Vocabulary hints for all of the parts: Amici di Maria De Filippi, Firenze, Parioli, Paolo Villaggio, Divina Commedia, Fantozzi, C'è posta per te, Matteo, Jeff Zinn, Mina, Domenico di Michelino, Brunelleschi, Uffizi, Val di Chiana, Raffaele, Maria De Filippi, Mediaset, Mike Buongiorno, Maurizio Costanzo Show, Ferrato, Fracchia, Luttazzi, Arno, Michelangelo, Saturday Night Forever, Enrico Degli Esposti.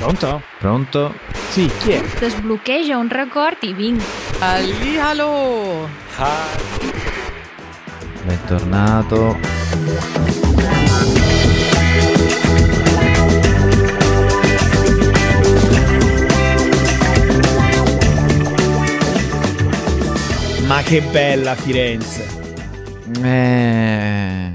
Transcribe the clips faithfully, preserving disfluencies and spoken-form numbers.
Pronto? Pronto? Sì, chi è? Sblocchegia un record e vinc. Allihalo! Bentornato. Ma che bella Firenze! Eh.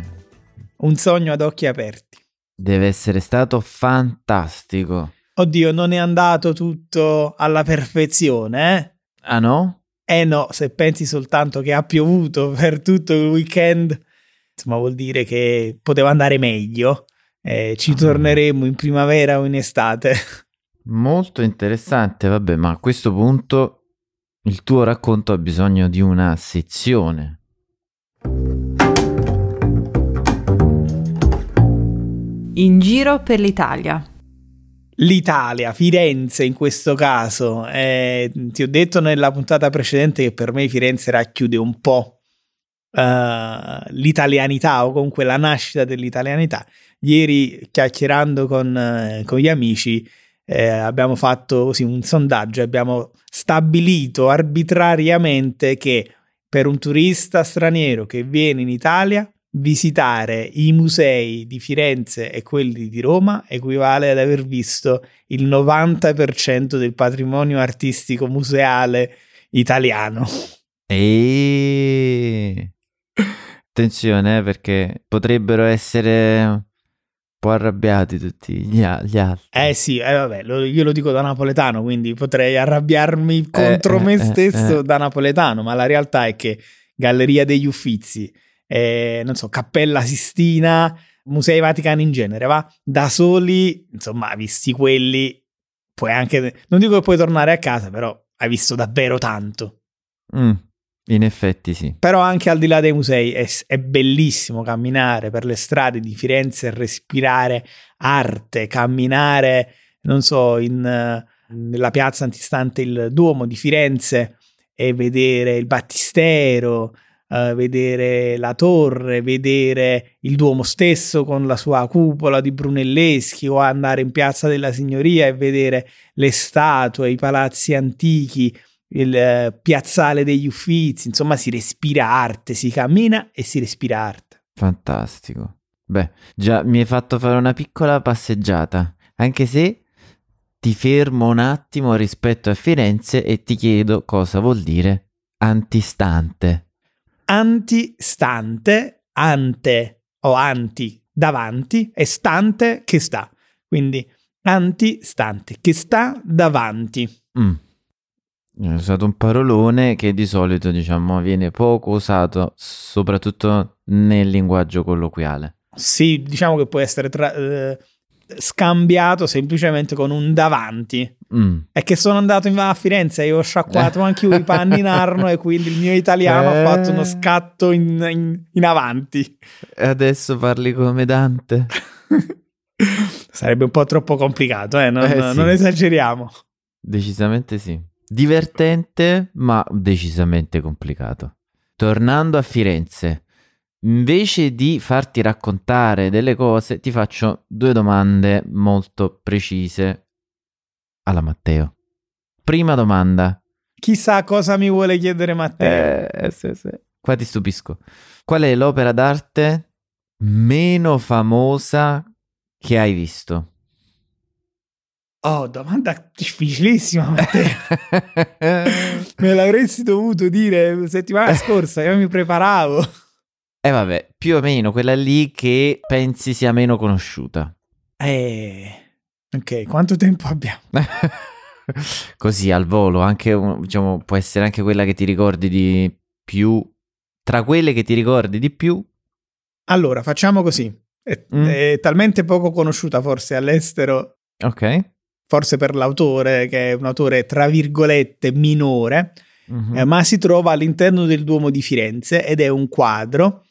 Un sogno ad occhi aperti. Deve essere stato fantastico. Oddio, non è andato tutto alla perfezione, eh? Ah no? Eh no, se pensi soltanto che ha piovuto per tutto il weekend, insomma vuol dire che poteva andare meglio. Eh, ci ah. torneremo in primavera o in estate. Molto interessante, vabbè, ma a questo punto il tuo racconto ha bisogno di una sezione. In giro per l'Italia. L'Italia, Firenze in questo caso, eh, ti ho detto nella puntata precedente che per me Firenze racchiude un po' uh, l'italianità o comunque la nascita dell'italianità. Ieri chiacchierando con, uh, con gli amici eh, abbiamo fatto così un sondaggio e abbiamo stabilito arbitrariamente che per un turista straniero che viene in Italia visitare i musei di Firenze e quelli di Roma equivale ad aver visto il novanta per cento del patrimonio artistico museale italiano. E attenzione, perché potrebbero essere un po' arrabbiati tutti gli, gli altri. Eh sì, eh vabbè, lo, io lo dico da napoletano, quindi potrei arrabbiarmi contro eh, me eh, stesso eh, eh. da napoletano, ma la realtà è che Galleria degli Uffizi, Eh, non so, Cappella Sistina, Musei Vaticani in genere, va? Da soli, insomma, visti quelli, puoi anche, non dico che puoi tornare a casa, però hai visto davvero tanto. Mm, in effetti sì. Però anche al di là dei musei è, è bellissimo camminare per le strade di Firenze e respirare arte, camminare, non so, in, nella piazza antistante il Duomo di Firenze e vedere il Battistero, Uh, vedere la torre, vedere il Duomo stesso con la sua cupola di Brunelleschi, o andare in Piazza della Signoria e vedere le statue, i palazzi antichi, il uh, piazzale degli Uffizi. Insomma, si respira arte, si cammina e si respira arte. Fantastico. Beh, già mi hai fatto fare una piccola passeggiata, anche se ti fermo un attimo rispetto a Firenze e ti chiedo cosa vuol dire antistante. Antistante, ante o anti davanti, e stante che sta, quindi antistante che sta davanti. Mm. È usato un parolone che di solito, diciamo, viene poco usato, soprattutto nel linguaggio colloquiale. Sì, diciamo che può essere tra- eh, scambiato semplicemente con un davanti. Mm. È che sono andato in, a Firenze e ho sciacquato anche io i panni in arno e quindi il mio italiano eh. ha fatto uno scatto in, in, in avanti. Adesso parli come Dante. Sarebbe un po' troppo complicato, eh? non, eh, sì. non esageriamo. Decisamente sì. Divertente, ma decisamente complicato. Tornando a Firenze, invece di farti raccontare delle cose, ti faccio due domande molto precise alla Matteo. Prima domanda. Chissà cosa mi vuole chiedere Matteo. Eh, sì, sì. Qua ti stupisco. Qual è l'opera d'arte meno famosa che hai visto? Oh, domanda difficilissima, Matteo. Me l'avresti dovuto dire settimana scorsa, io mi preparavo. Eh vabbè, più o meno quella lì che pensi sia meno conosciuta. Eh... Ok, quanto tempo abbiamo? Così al volo, anche, diciamo, può essere anche quella che ti ricordi di più, tra quelle che ti ricordi di più. Allora, facciamo così, è, mm. è talmente poco conosciuta forse all'estero, ok, forse per l'autore, che è un autore tra virgolette minore, mm-hmm. eh, ma si trova all'interno del Duomo di Firenze ed è un quadro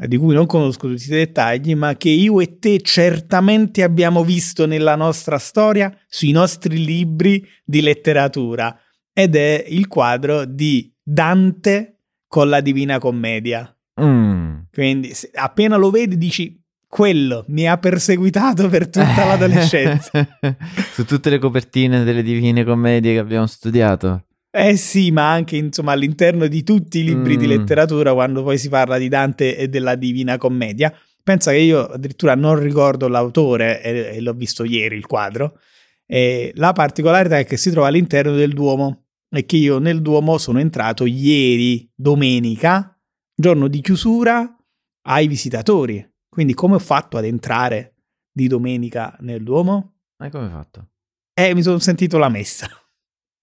di cui non conosco tutti i dettagli, ma che io e te certamente abbiamo visto nella nostra storia, sui nostri libri di letteratura, ed è il quadro di Dante con la Divina Commedia. Mm. Quindi se, appena lo vedi dici quello mi ha perseguitato per tutta l'adolescenza. Su tutte le copertine delle Divine Commedie che abbiamo studiato. Eh sì, ma anche insomma all'interno di tutti i libri mm. di letteratura, quando poi si parla di Dante e della Divina Commedia. Pensa che io addirittura non ricordo l'autore e, e l'ho visto ieri il quadro. E la particolarità è che si trova all'interno del Duomo e che io nel Duomo sono entrato ieri, domenica, giorno di chiusura ai visitatori. Quindi come ho fatto ad entrare di domenica nel Duomo? E come hai fatto? Eh, mi sono sentito la messa.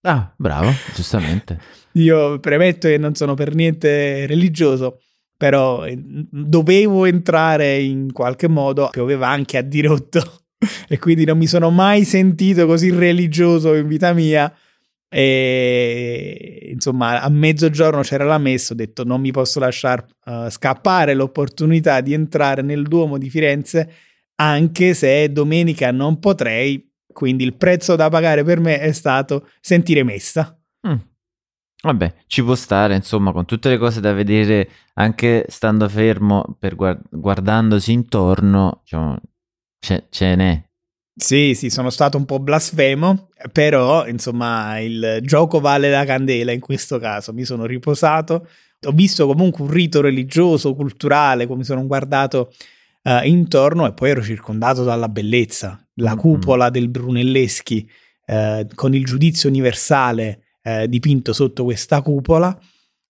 Ah, bravo, giustamente. Io premetto che non sono per niente religioso, però dovevo entrare in qualche modo, pioveva anche a dirotto e quindi non mi sono mai sentito così religioso in vita mia. E insomma a mezzogiorno c'era la messa, ho detto non mi posso lasciar uh, scappare l'opportunità di entrare nel Duomo di Firenze, anche se domenica non potrei. Quindi il prezzo da pagare per me è stato sentire messa. Mm. Vabbè, ci può stare, insomma, con tutte le cose da vedere, anche stando fermo, per guard- guardandosi intorno, diciamo, ce-, ce n'è. Sì, sì, sono stato un po' blasfemo, però, insomma, il gioco vale la candela in questo caso. Mi sono riposato, ho visto comunque un rito religioso, culturale, come sono guardato uh, intorno e poi ero circondato dalla bellezza. La cupola del Brunelleschi eh, con il Giudizio universale eh, dipinto sotto questa cupola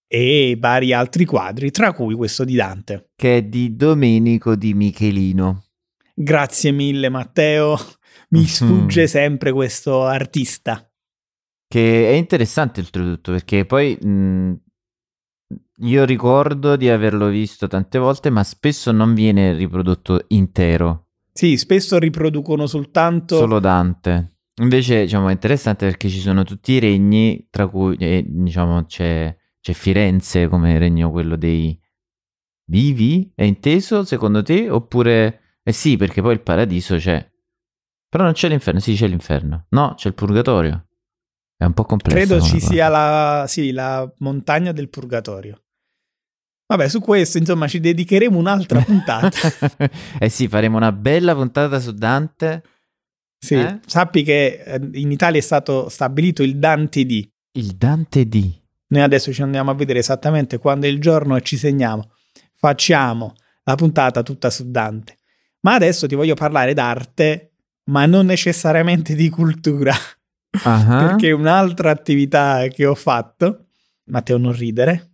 e vari altri quadri, tra cui questo di Dante. Che è di Domenico di Michelino. Grazie mille Matteo, mi sfugge sempre questo artista. Che è interessante oltretutto, perché poi mh, io ricordo di averlo visto tante volte, ma spesso non viene riprodotto intero. Sì, spesso riproducono soltanto... Solo Dante. Invece, diciamo, è interessante perché ci sono tutti i regni, tra cui, eh, diciamo, c'è, c'è Firenze come regno, quello dei vivi. È inteso, secondo te? Oppure... Eh sì, perché poi il paradiso c'è. Però non c'è l'inferno. Sì, c'è l'inferno. No, c'è il purgatorio. È un po' complesso. Credo ci cosa. sia la, sì, la montagna del purgatorio. Vabbè, su questo, insomma, ci dedicheremo un'altra puntata. Eh sì, faremo una bella puntata su Dante. Sì, eh? Sappi che in Italia è stato stabilito il Dante D. Il Dante D. Noi adesso ci andiamo a vedere esattamente quando è il giorno e ci segniamo. Facciamo la puntata tutta su Dante. Ma adesso ti voglio parlare d'arte, ma non necessariamente di cultura. Uh-huh. Perché un'altra attività che ho fatto, Matteo non ridere,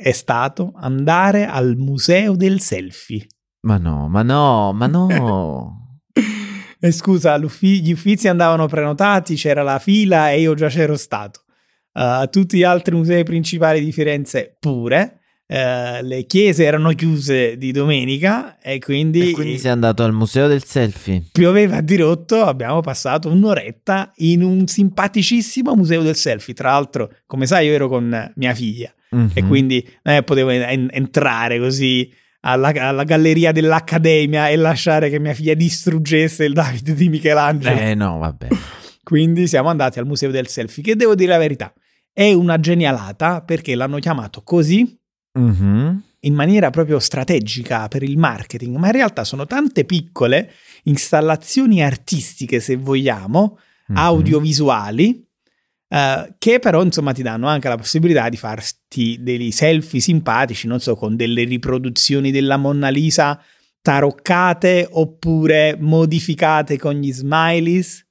è stato andare al museo del selfie. Ma no, ma no, ma no. E scusa, gli uffizi andavano prenotati, c'era la fila e io già c'ero stato. Uh, tutti gli altri musei principali di Firenze pure. Uh, le chiese erano chiuse di domenica e quindi... E quindi sei andato al museo del selfie. Pioveva a dirotto, abbiamo passato un'oretta in un simpaticissimo museo del selfie. Tra l'altro, come sai, io ero con mia figlia. Mm-hmm. E quindi eh, potevo en- entrare così alla, alla galleria dell'Accademia e lasciare che mia figlia distruggesse il Davide di Michelangelo. Eh no, vabbè. Quindi siamo andati al museo del selfie, che devo dire la verità, è una genialata, perché l'hanno chiamato così, mm-hmm, in maniera proprio strategica per il marketing, ma in realtà sono tante piccole installazioni artistiche, se vogliamo, mm-hmm, audiovisuali. Uh, che però insomma ti danno anche la possibilità di farti dei selfie simpatici, non so, con delle riproduzioni della Mona Lisa taroccate oppure modificate con gli smileys,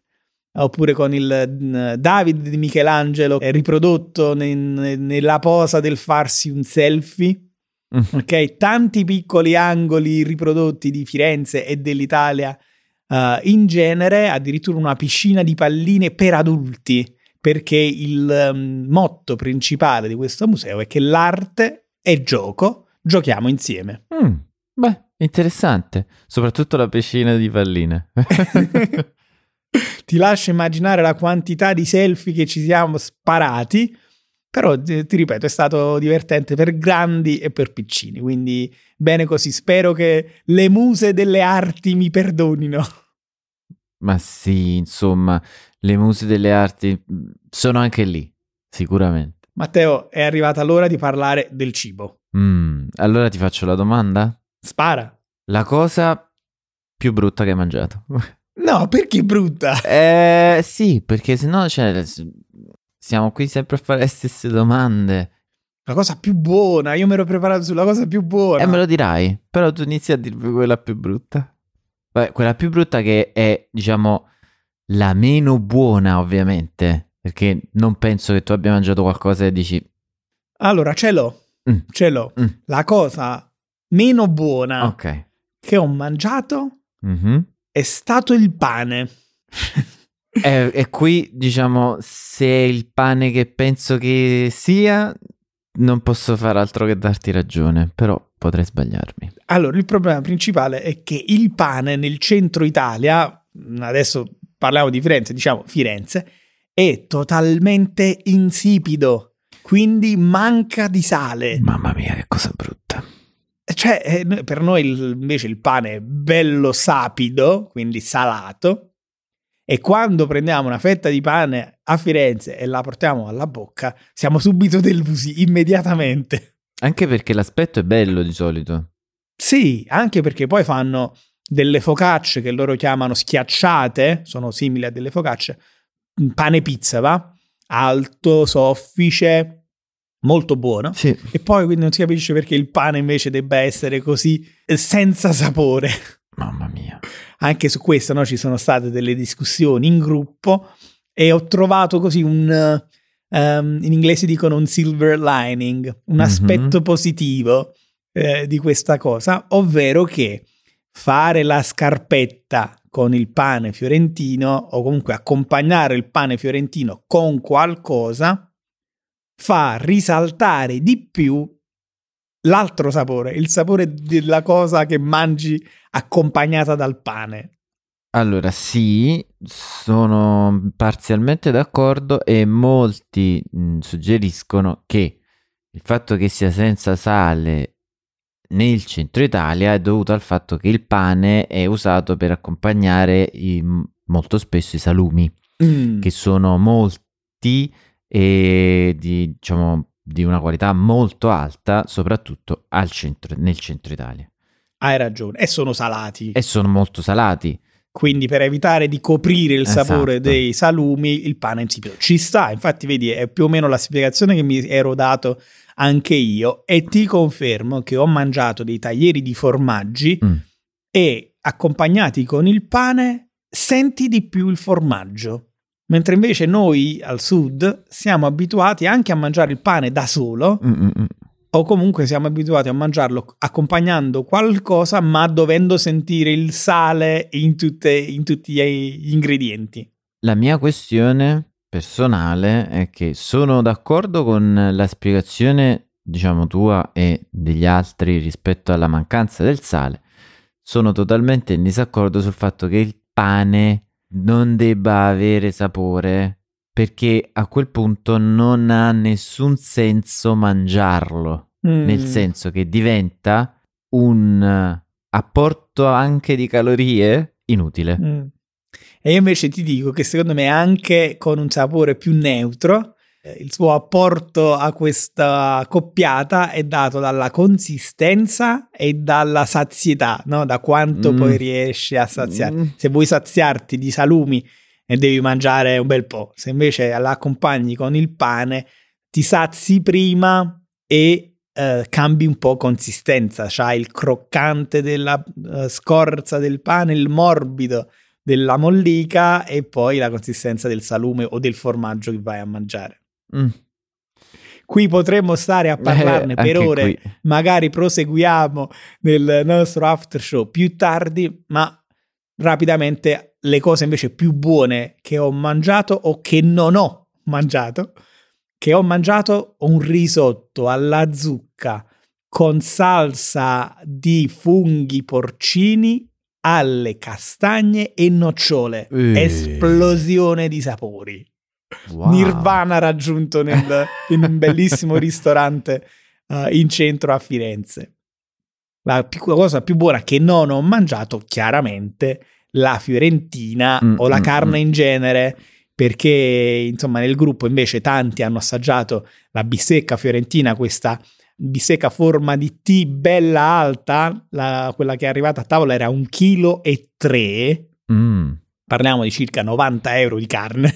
oppure con il uh, David di Michelangelo riprodotto ne- ne- nella posa del farsi un selfie. Mm. Ok, tanti piccoli angoli riprodotti di Firenze e dell'Italia uh, in genere, addirittura una piscina di palline per adulti. Perché il um, motto principale di questo museo è che l'arte è gioco, giochiamo insieme. Mm, beh, interessante, soprattutto la piscina di palline. Ti lascio immaginare la quantità di selfie che ci siamo sparati, però ti, ti ripeto, è stato divertente per grandi e per piccini, quindi bene così, spero che le muse delle arti mi perdonino. Ma sì, insomma, le muse delle arti sono anche lì, sicuramente. Matteo, è arrivata l'ora di parlare del cibo. Mm, allora ti faccio la domanda? Spara. La cosa più brutta che hai mangiato. No, perché brutta? Eh, sì, perché sennò cioè, siamo qui sempre a fare le stesse domande. La cosa più buona, io mi ero preparato sulla cosa più buona. E me lo dirai, però tu inizi a dirmi quella più brutta. Vabbè, quella più brutta che è, diciamo, la meno buona, ovviamente, perché non penso che tu abbia mangiato qualcosa e dici... Allora, ce l'ho, mm. ce l'ho. Mm. La cosa meno buona okay. che ho mangiato mm-hmm. è stato il pane. e, e qui, diciamo, se è il pane che penso che sia... Non posso fare altro che darti ragione, però potrei sbagliarmi. Allora, il problema principale è che il pane nel centro Italia, adesso parliamo di Firenze, diciamo Firenze, è totalmente insipido, quindi manca di sale. Mamma mia, che cosa brutta. Cioè, per noi invece il pane è bello sapido, quindi salato, e quando prendiamo una fetta di pane a Firenze e la portiamo alla bocca, siamo subito delusi, immediatamente. Anche perché l'aspetto è bello di solito. Sì, anche perché poi fanno delle focacce che loro chiamano schiacciate, sono simili a delle focacce, pane pizza, va? Alto, soffice, molto buono. Sì. E poi quindi non si capisce perché il pane invece debba essere così senza sapore. Mamma mia. Anche su questo, no, ci sono state delle discussioni in gruppo e ho trovato così un, um, in inglese dicono un silver lining, un aspetto mm-hmm. positivo eh, di questa cosa, ovvero che fare la scarpetta con il pane fiorentino o comunque accompagnare il pane fiorentino con qualcosa fa risaltare di più l'altro sapore, il sapore della cosa che mangi accompagnata dal pane. Allora sì, sono parzialmente d'accordo e molti mh, suggeriscono che il fatto che sia senza sale nel centro Italia è dovuto al fatto che il pane è usato per accompagnare i, molto spesso i salumi, mm. che sono molti e di, diciamo di una qualità molto alta, soprattutto al centro, nel centro Italia. Hai ragione, e sono salati. E sono molto salati. Quindi per evitare di coprire il esatto. sapore dei salumi, il pane insipido ci sta. Infatti vedi, è più o meno la spiegazione che mi ero dato anche io e ti confermo che ho mangiato dei taglieri di formaggi mm. e accompagnati con il pane senti di più il formaggio. Mentre invece noi al sud siamo abituati anche a mangiare il pane da solo Mm-mm. o comunque siamo abituati a mangiarlo accompagnando qualcosa ma dovendo sentire il sale in, tutte, in tutti gli ingredienti. La mia questione personale è che sono d'accordo con la spiegazione, diciamo, tua e degli altri rispetto alla mancanza del sale. Sono totalmente in disaccordo sul fatto che il pane... non debba avere sapore, perché a quel punto non ha nessun senso mangiarlo, mm. nel senso che diventa un apporto anche di calorie inutile. Mm. E io invece ti dico che secondo me anche con un sapore più neutro il suo apporto a questa coppiata è dato dalla consistenza e dalla sazietà, no? Da quanto mm. poi riesci a saziare. Mm. Se vuoi saziarti di salumi e devi mangiare un bel po', se invece la accompagni con il pane ti sazi prima e eh, cambi un po' consistenza, c'hai il croccante della eh, scorza del pane, il morbido della mollica e poi la consistenza del salume o del formaggio che vai a mangiare. Mm. Qui potremmo stare a parlarne eh, per ore, qui. Magari proseguiamo nel nostro after show più tardi, ma rapidamente le cose invece più buone che ho mangiato o che non ho mangiato, che ho mangiato un risotto alla zucca con salsa di funghi porcini alle castagne e nocciole, e... esplosione di sapori. Wow. Nirvana raggiunto nel, in un bellissimo ristorante uh, in centro a Firenze. La più, cosa più buona che non ho mangiato, chiaramente, la fiorentina mm, o la mm, carne mm. in genere, perché insomma nel gruppo invece tanti hanno assaggiato la bistecca fiorentina, questa biseca forma di T bella alta, la, quella che è arrivata a tavola era un chilo e tre. Mm. Parliamo di circa novanta euro di carne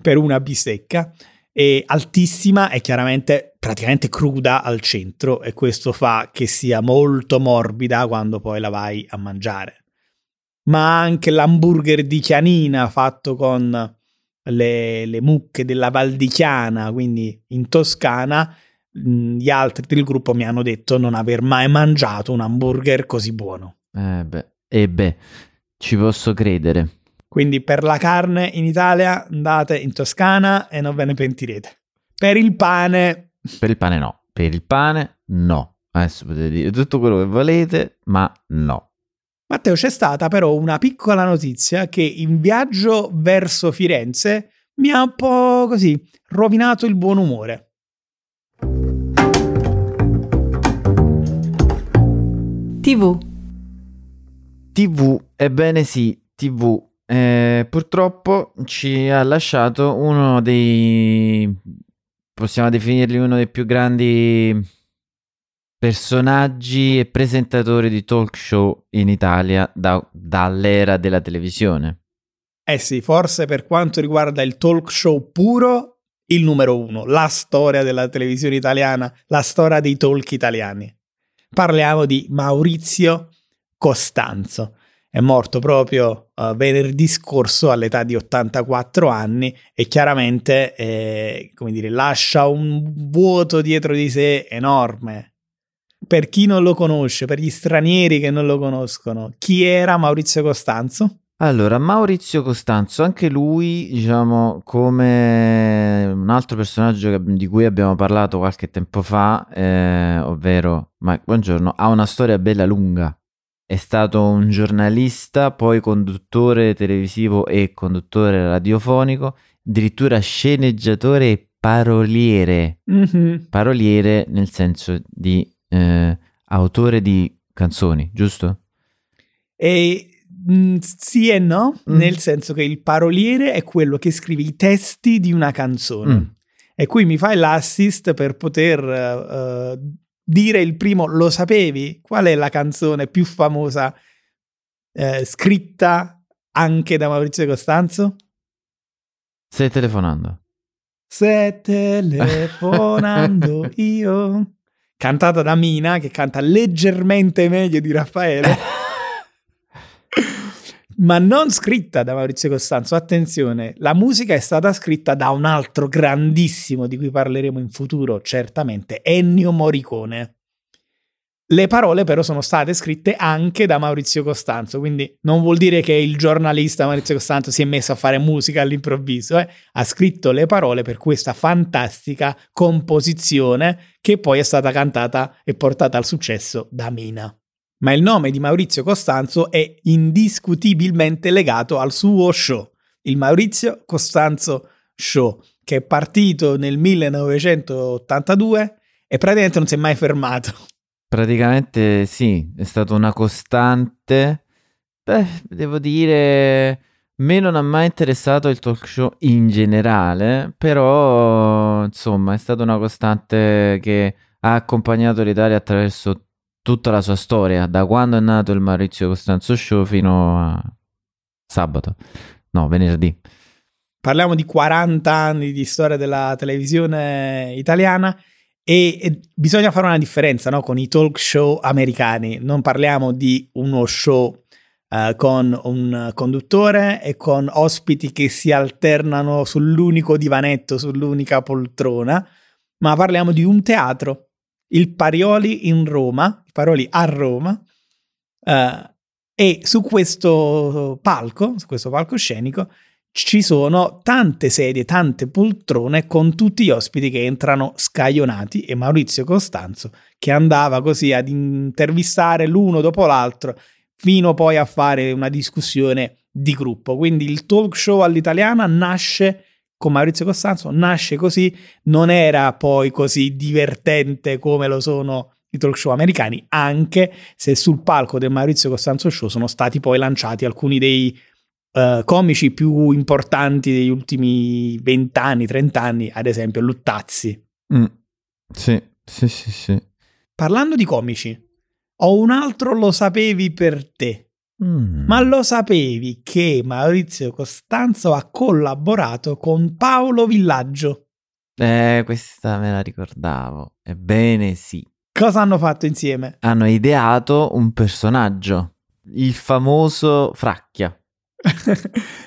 per una bisecca, e altissima e chiaramente praticamente cruda al centro, e questo fa che sia molto morbida quando poi la vai a mangiare. Ma anche l'hamburger di Chianina fatto con le, le mucche della Val di Chiana, quindi in Toscana, gli altri del gruppo mi hanno detto non aver mai mangiato un hamburger così buono. Eh beh, eh beh, ci posso credere. Quindi per la carne in Italia andate in Toscana e non ve ne pentirete. Per il pane... Per il pane no, per il pane no. Adesso potete dire tutto quello che volete, ma no. Matteo, c'è stata però una piccola notizia che in viaggio verso Firenze mi ha un po' così rovinato il buon umore. tivù. tivù, ebbene sì, tivù. Eh, purtroppo ci ha lasciato uno dei, possiamo definirli uno dei più grandi personaggi e presentatori di talk show in Italia da, dall'era della televisione. Eh sì, forse per quanto riguarda il talk show puro, il numero uno, la storia della televisione italiana, la storia dei talk italiani. Parliamo di Maurizio Costanzo. È morto proprio uh, venerdì scorso all'età di ottantaquattro anni e chiaramente eh, come dire, lascia un vuoto dietro di sé enorme. Per chi non lo conosce, per gli stranieri che non lo conoscono, chi era Maurizio Costanzo? Allora, Maurizio Costanzo, anche lui, diciamo, come un altro personaggio che, di cui abbiamo parlato qualche tempo fa, eh, ovvero Mike Buongiorno, ha una storia bella lunga. È stato un giornalista, poi conduttore televisivo e conduttore radiofonico, addirittura sceneggiatore e paroliere. Mm-hmm. Paroliere nel senso di eh, autore di canzoni, giusto? E mh, sì e no, mm. nel senso che il paroliere è quello che scrive i testi di una canzone. Mm. E qui mi fai l'assist per poter... Uh, dire il primo, lo sapevi? Qual è la canzone più famosa eh, scritta anche da Maurizio Costanzo? Stai telefonando. Stai telefonando io. Cantata da Mina, che canta leggermente meglio di Raffaele. Ma non scritta da Maurizio Costanzo, attenzione. La musica è stata scritta da un altro grandissimo di cui parleremo in futuro, certamente, Ennio Morricone. Le parole però sono state scritte anche da Maurizio Costanzo, quindi non vuol dire che il giornalista Maurizio Costanzo si è messo a fare musica all'improvviso, eh? Ha scritto le parole per questa fantastica composizione che poi è stata cantata e portata al successo da Mina. Ma il nome di Maurizio Costanzo è indiscutibilmente legato al suo show, il Maurizio Costanzo Show, che è partito nel millenovecentottantadue e praticamente non si è mai fermato. Praticamente sì, è stata una costante. Beh, devo dire, a me non ha mai interessato il talk show in generale, però insomma è stata una costante che ha accompagnato l'Italia attraverso tutta la sua storia, da quando è nato il Maurizio Costanzo Show fino a sabato, no, venerdì. Parliamo di quaranta anni di storia della televisione italiana e, e bisogna fare una differenza, no, con i talk show americani. Non parliamo di uno show uh, con un conduttore e con ospiti che si alternano sull'unico divanetto, sull'unica poltrona, ma parliamo di un teatro. Il Parioli in Roma, il Parioli a Roma, eh, e su questo palco, su questo palcoscenico, ci sono tante sedie, tante poltrone con tutti gli ospiti che entrano scaglionati e Maurizio Costanzo che andava così ad intervistare l'uno dopo l'altro fino poi a fare una discussione di gruppo. Quindi il talk show all'italiana nasce con Maurizio Costanzo, nasce così, non era poi così divertente come lo sono i talk show americani, anche se sul palco del Maurizio Costanzo Show sono stati poi lanciati alcuni dei uh, comici più importanti degli ultimi vent'anni, trent'anni, ad esempio Luttazzi. Mm, sì, Sì, sì, sì. Parlando di comici, ho un altro lo sapevi per te. Mm. Ma lo sapevi che Maurizio Costanzo ha collaborato con Paolo Villaggio? Eh, questa me la ricordavo. Ebbene sì. Cosa hanno fatto insieme? Hanno ideato un personaggio, il famoso Fracchia.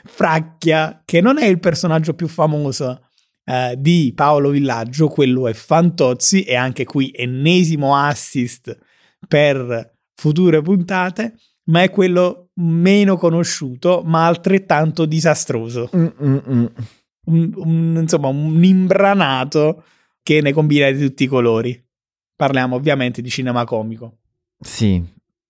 Fracchia, che non è il personaggio più famoso eh, di Paolo Villaggio, quello è Fantozzi, e anche qui ennesimo assist per future puntate, ma è quello meno conosciuto, ma altrettanto disastroso. Un, un, insomma, un imbranato che ne combina di tutti i colori. Parliamo ovviamente di cinema comico. Sì.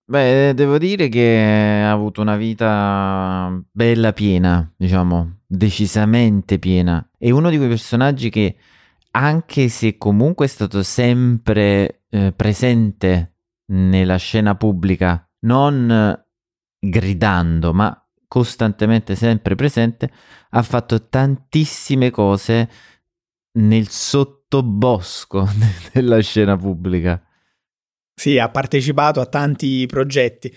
Beh, devo dire che ha avuto una vita bella piena, diciamo, decisamente piena. È uno di quei personaggi che, anche se comunque è stato sempre eh, presente nella scena pubblica, non gridando, ma costantemente sempre presente, ha fatto tantissime cose nel sottobosco della scena pubblica. Sì, ha partecipato a tanti progetti.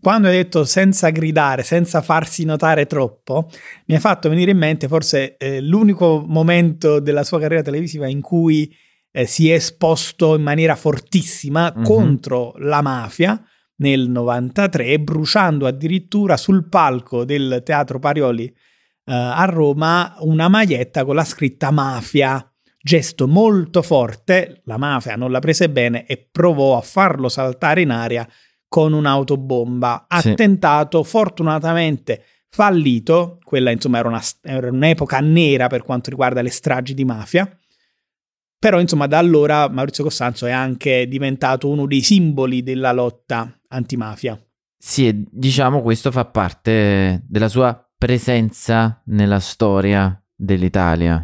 Quando hai detto senza gridare, senza farsi notare troppo, mi ha fatto venire in mente forse eh, l'unico momento della sua carriera televisiva in cui eh, si è esposto in maniera fortissima mm-hmm. contro la mafia nel novantatré, bruciando addirittura sul palco del Teatro Parioli eh, a Roma una maglietta con la scritta mafia. Gesto molto forte, la mafia non la prese bene e provò a farlo saltare in aria con un'autobomba. Sì. Attentato, fortunatamente fallito, quella insomma era, una, era un'epoca nera per quanto riguarda le stragi di mafia, però insomma da allora Maurizio Costanzo è anche diventato uno dei simboli della lotta antimafia. Sì, diciamo questo fa parte della sua presenza nella storia dell'Italia.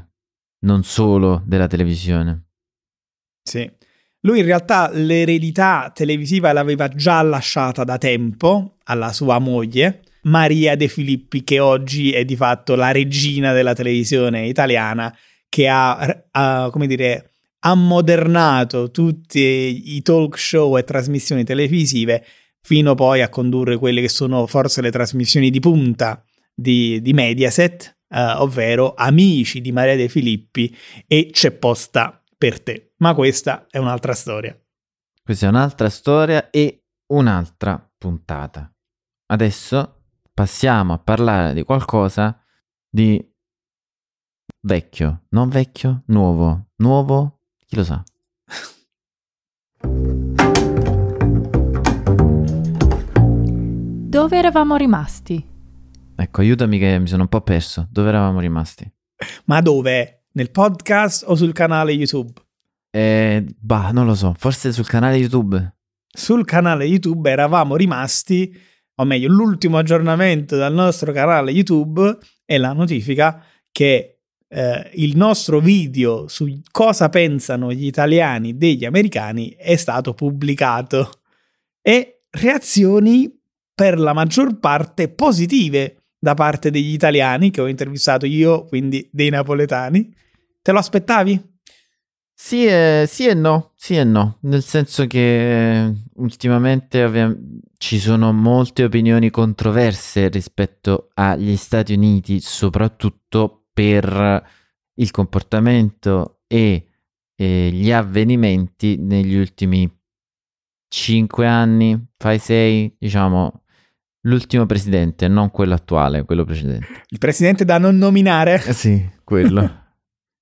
Non solo della televisione. Sì. Lui in realtà l'eredità televisiva l'aveva già lasciata da tempo alla sua moglie, Maria De Filippi, che oggi è di fatto la regina della televisione italiana, che ha, ha come dire, ammodernato tutti i talk show e trasmissioni televisive fino poi a condurre quelle che sono forse le trasmissioni di punta di, di Mediaset. Uh, ovvero Amici di Maria De Filippi e C'è posta per te. Ma questa è un'altra storia. Questa è un'altra storia e un'altra puntata. Adesso passiamo a parlare di qualcosa di vecchio, non vecchio, nuovo. Nuovo, chi lo sa? Dove eravamo rimasti? Ecco, aiutami che mi sono un po' perso. Dove eravamo rimasti? Ma dove? Nel podcast o sul canale YouTube? Eh, bah, non lo so. Forse sul canale YouTube. Sul canale YouTube eravamo rimasti, o meglio, l'ultimo aggiornamento dal nostro canale YouTube è la notifica che eh, il nostro video su cosa pensano gli italiani degli americani è stato pubblicato. E reazioni per la maggior parte positive da parte degli italiani che ho intervistato io, quindi dei napoletani. Te lo aspettavi? Sì e, sì e no, sì e no, nel senso che ultimamente ovvia- ci sono molte opinioni controverse rispetto agli Stati Uniti, soprattutto per il comportamento e, e gli avvenimenti negli ultimi cinque anni, fai sei, diciamo. L'ultimo presidente, non quello attuale, quello precedente. Il presidente da non nominare? Eh sì, quello.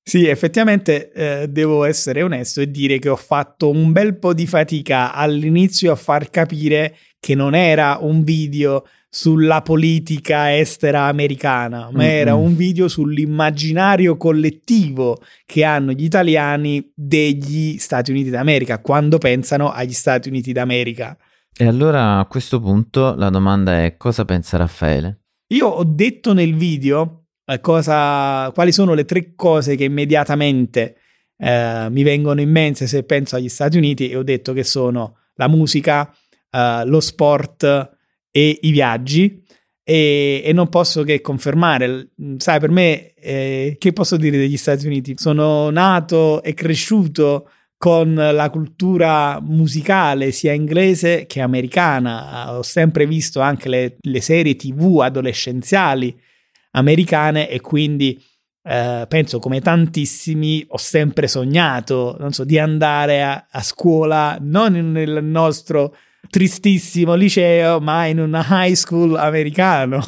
Sì, effettivamente eh, devo essere onesto e dire che ho fatto un bel po' di fatica all'inizio a far capire che non era un video sulla politica estera americana, ma mm-hmm. era un video sull'immaginario collettivo che hanno gli italiani degli Stati Uniti d'America, quando pensano agli Stati Uniti d'America. E allora a questo punto la domanda è: cosa pensa Raffaele? Io ho detto nel video eh, cosa, quali sono le tre cose che immediatamente eh, mi vengono in mente se penso agli Stati Uniti, e ho detto che sono la musica, eh, lo sport e i viaggi, e, e non posso che confermare. Sai, per me eh, che posso dire degli Stati Uniti? Sono nato e cresciuto con la cultura musicale sia inglese che americana. Ho sempre visto anche le, le serie tivù adolescenziali americane e quindi eh, penso, come tantissimi, ho sempre sognato, non so, di andare a, a scuola non nel nostro tristissimo liceo, ma in una high school americano.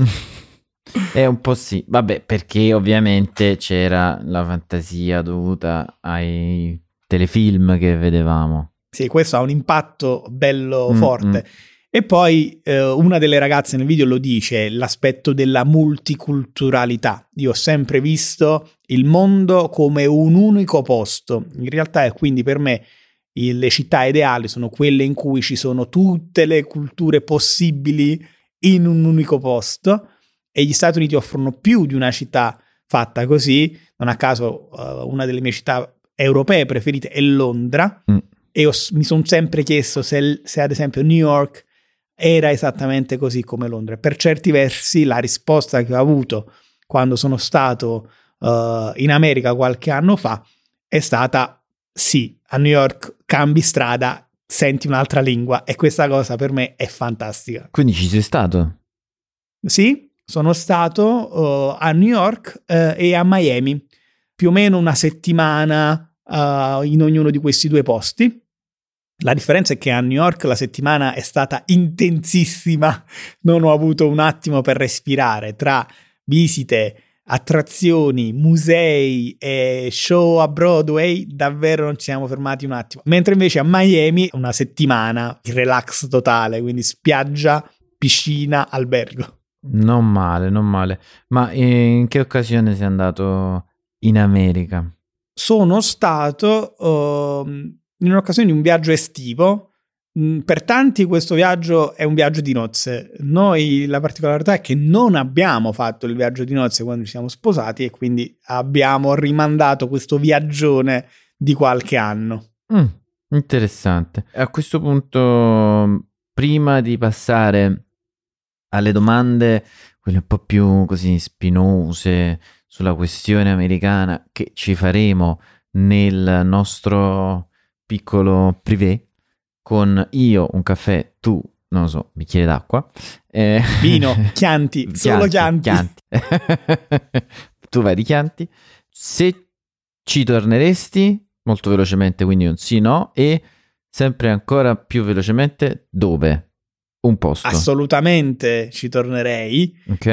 È un po' sì, vabbè, perché ovviamente c'era la fantasia dovuta ai telefilm che vedevamo. Sì, questo ha un impatto bello mm, forte. Mm. E poi eh, una delle ragazze nel video lo dice, l'aspetto della multiculturalità. Io ho sempre visto il mondo come un unico posto. In realtà è quindi per me le città ideali sono quelle in cui ci sono tutte le culture possibili in un unico posto, e gli Stati Uniti offrono più di una città fatta così. Non a caso uh, una delle mie città europee preferite è Londra, mm. e ho, mi sono sempre chiesto se, se ad esempio New York era esattamente così come Londra. Per certi versi la risposta che ho avuto quando sono stato uh, in America qualche anno fa è stata: sì, a New York cambi strada, senti un'altra lingua, e questa cosa per me è fantastica. Quindi ci sei stato? Sì, sono stato uh, a New York uh, e a Miami, più o meno una settimana uh, in ognuno di questi due posti. La differenza è che a New York la settimana è stata intensissima, non ho avuto un attimo per respirare, tra visite, attrazioni, musei e show a Broadway davvero non ci siamo fermati un attimo, mentre invece a Miami una settimana di relax totale, quindi spiaggia, piscina, albergo. Non male, non male. Ma in che occasione sei andato in America? Sono stato uh, in un'occasione di un viaggio estivo. Per tanti questo viaggio è un viaggio di nozze. Noi la particolarità è che non abbiamo fatto il viaggio di nozze quando ci siamo sposati, e quindi abbiamo rimandato questo viaggione di qualche anno. Mm, interessante. A questo punto, prima di passare alle domande, quelle un po' più così spinose sulla questione americana, che ci faremo nel nostro piccolo privé, con io un caffè, tu, non lo so, bicchiere d'acqua. Eh, Vino, Chianti, Chianti, solo Chianti. Chianti. Tu vai di Chianti. Se ci torneresti, molto velocemente, quindi un sì, no, e sempre ancora più velocemente, dove? Un posto. Assolutamente ci tornerei. Ok.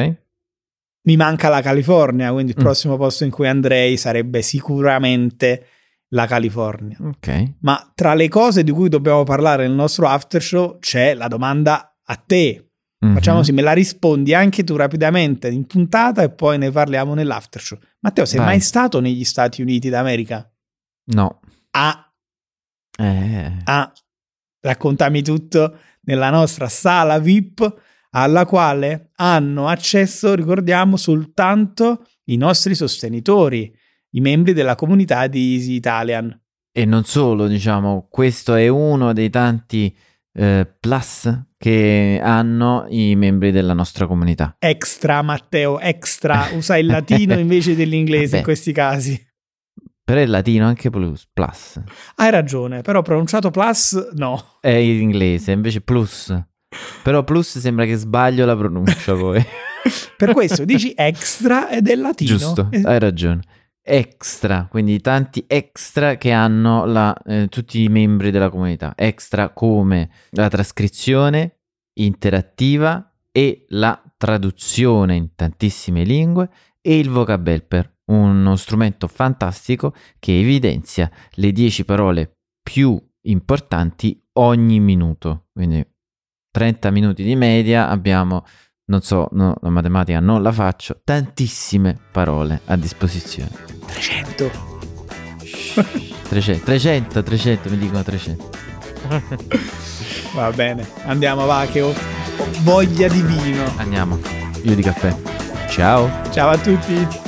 Mi manca la California, quindi il mm. prossimo posto in cui andrei sarebbe sicuramente la California. Ok. Ma tra le cose di cui dobbiamo parlare nel nostro after show c'è la domanda a te. Mm-hmm. Facciamo così, me la rispondi anche tu rapidamente in puntata e poi ne parliamo nell'after show. Matteo, sei Vai. mai stato negli Stati Uniti d'America? No. Ah. Eh. Ah. Raccontami tutto nella nostra sala V I P, alla quale hanno accesso, ricordiamo, soltanto i nostri sostenitori, i membri della comunità di Easy Italian. E non solo, diciamo, questo è uno dei tanti eh, plus che hanno i membri della nostra comunità. Extra, Matteo, extra. Usa il latino invece dell'inglese. Vabbè, in questi casi. Però è latino anche plus, plus. Hai ragione, però pronunciato plus no. È in inglese, invece plus. Però plus sembra che sbaglio la pronuncia poi. Per questo dici extra ed è latino. Giusto, hai ragione. Extra, quindi tanti extra che hanno la, eh, tutti i membri della comunità. Extra come la trascrizione interattiva e la traduzione in tantissime lingue e il vocabelper, uno strumento fantastico che evidenzia le dieci parole più importanti ogni minuto. Quindi trenta minuti di media abbiamo, non so, no, la matematica non la faccio, tantissime parole a disposizione. trecento trecento, trecento, trecento, mi dicono trecento. Va bene, andiamo, va, che ho voglia di vino. Andiamo, io di caffè. Ciao. Ciao a tutti.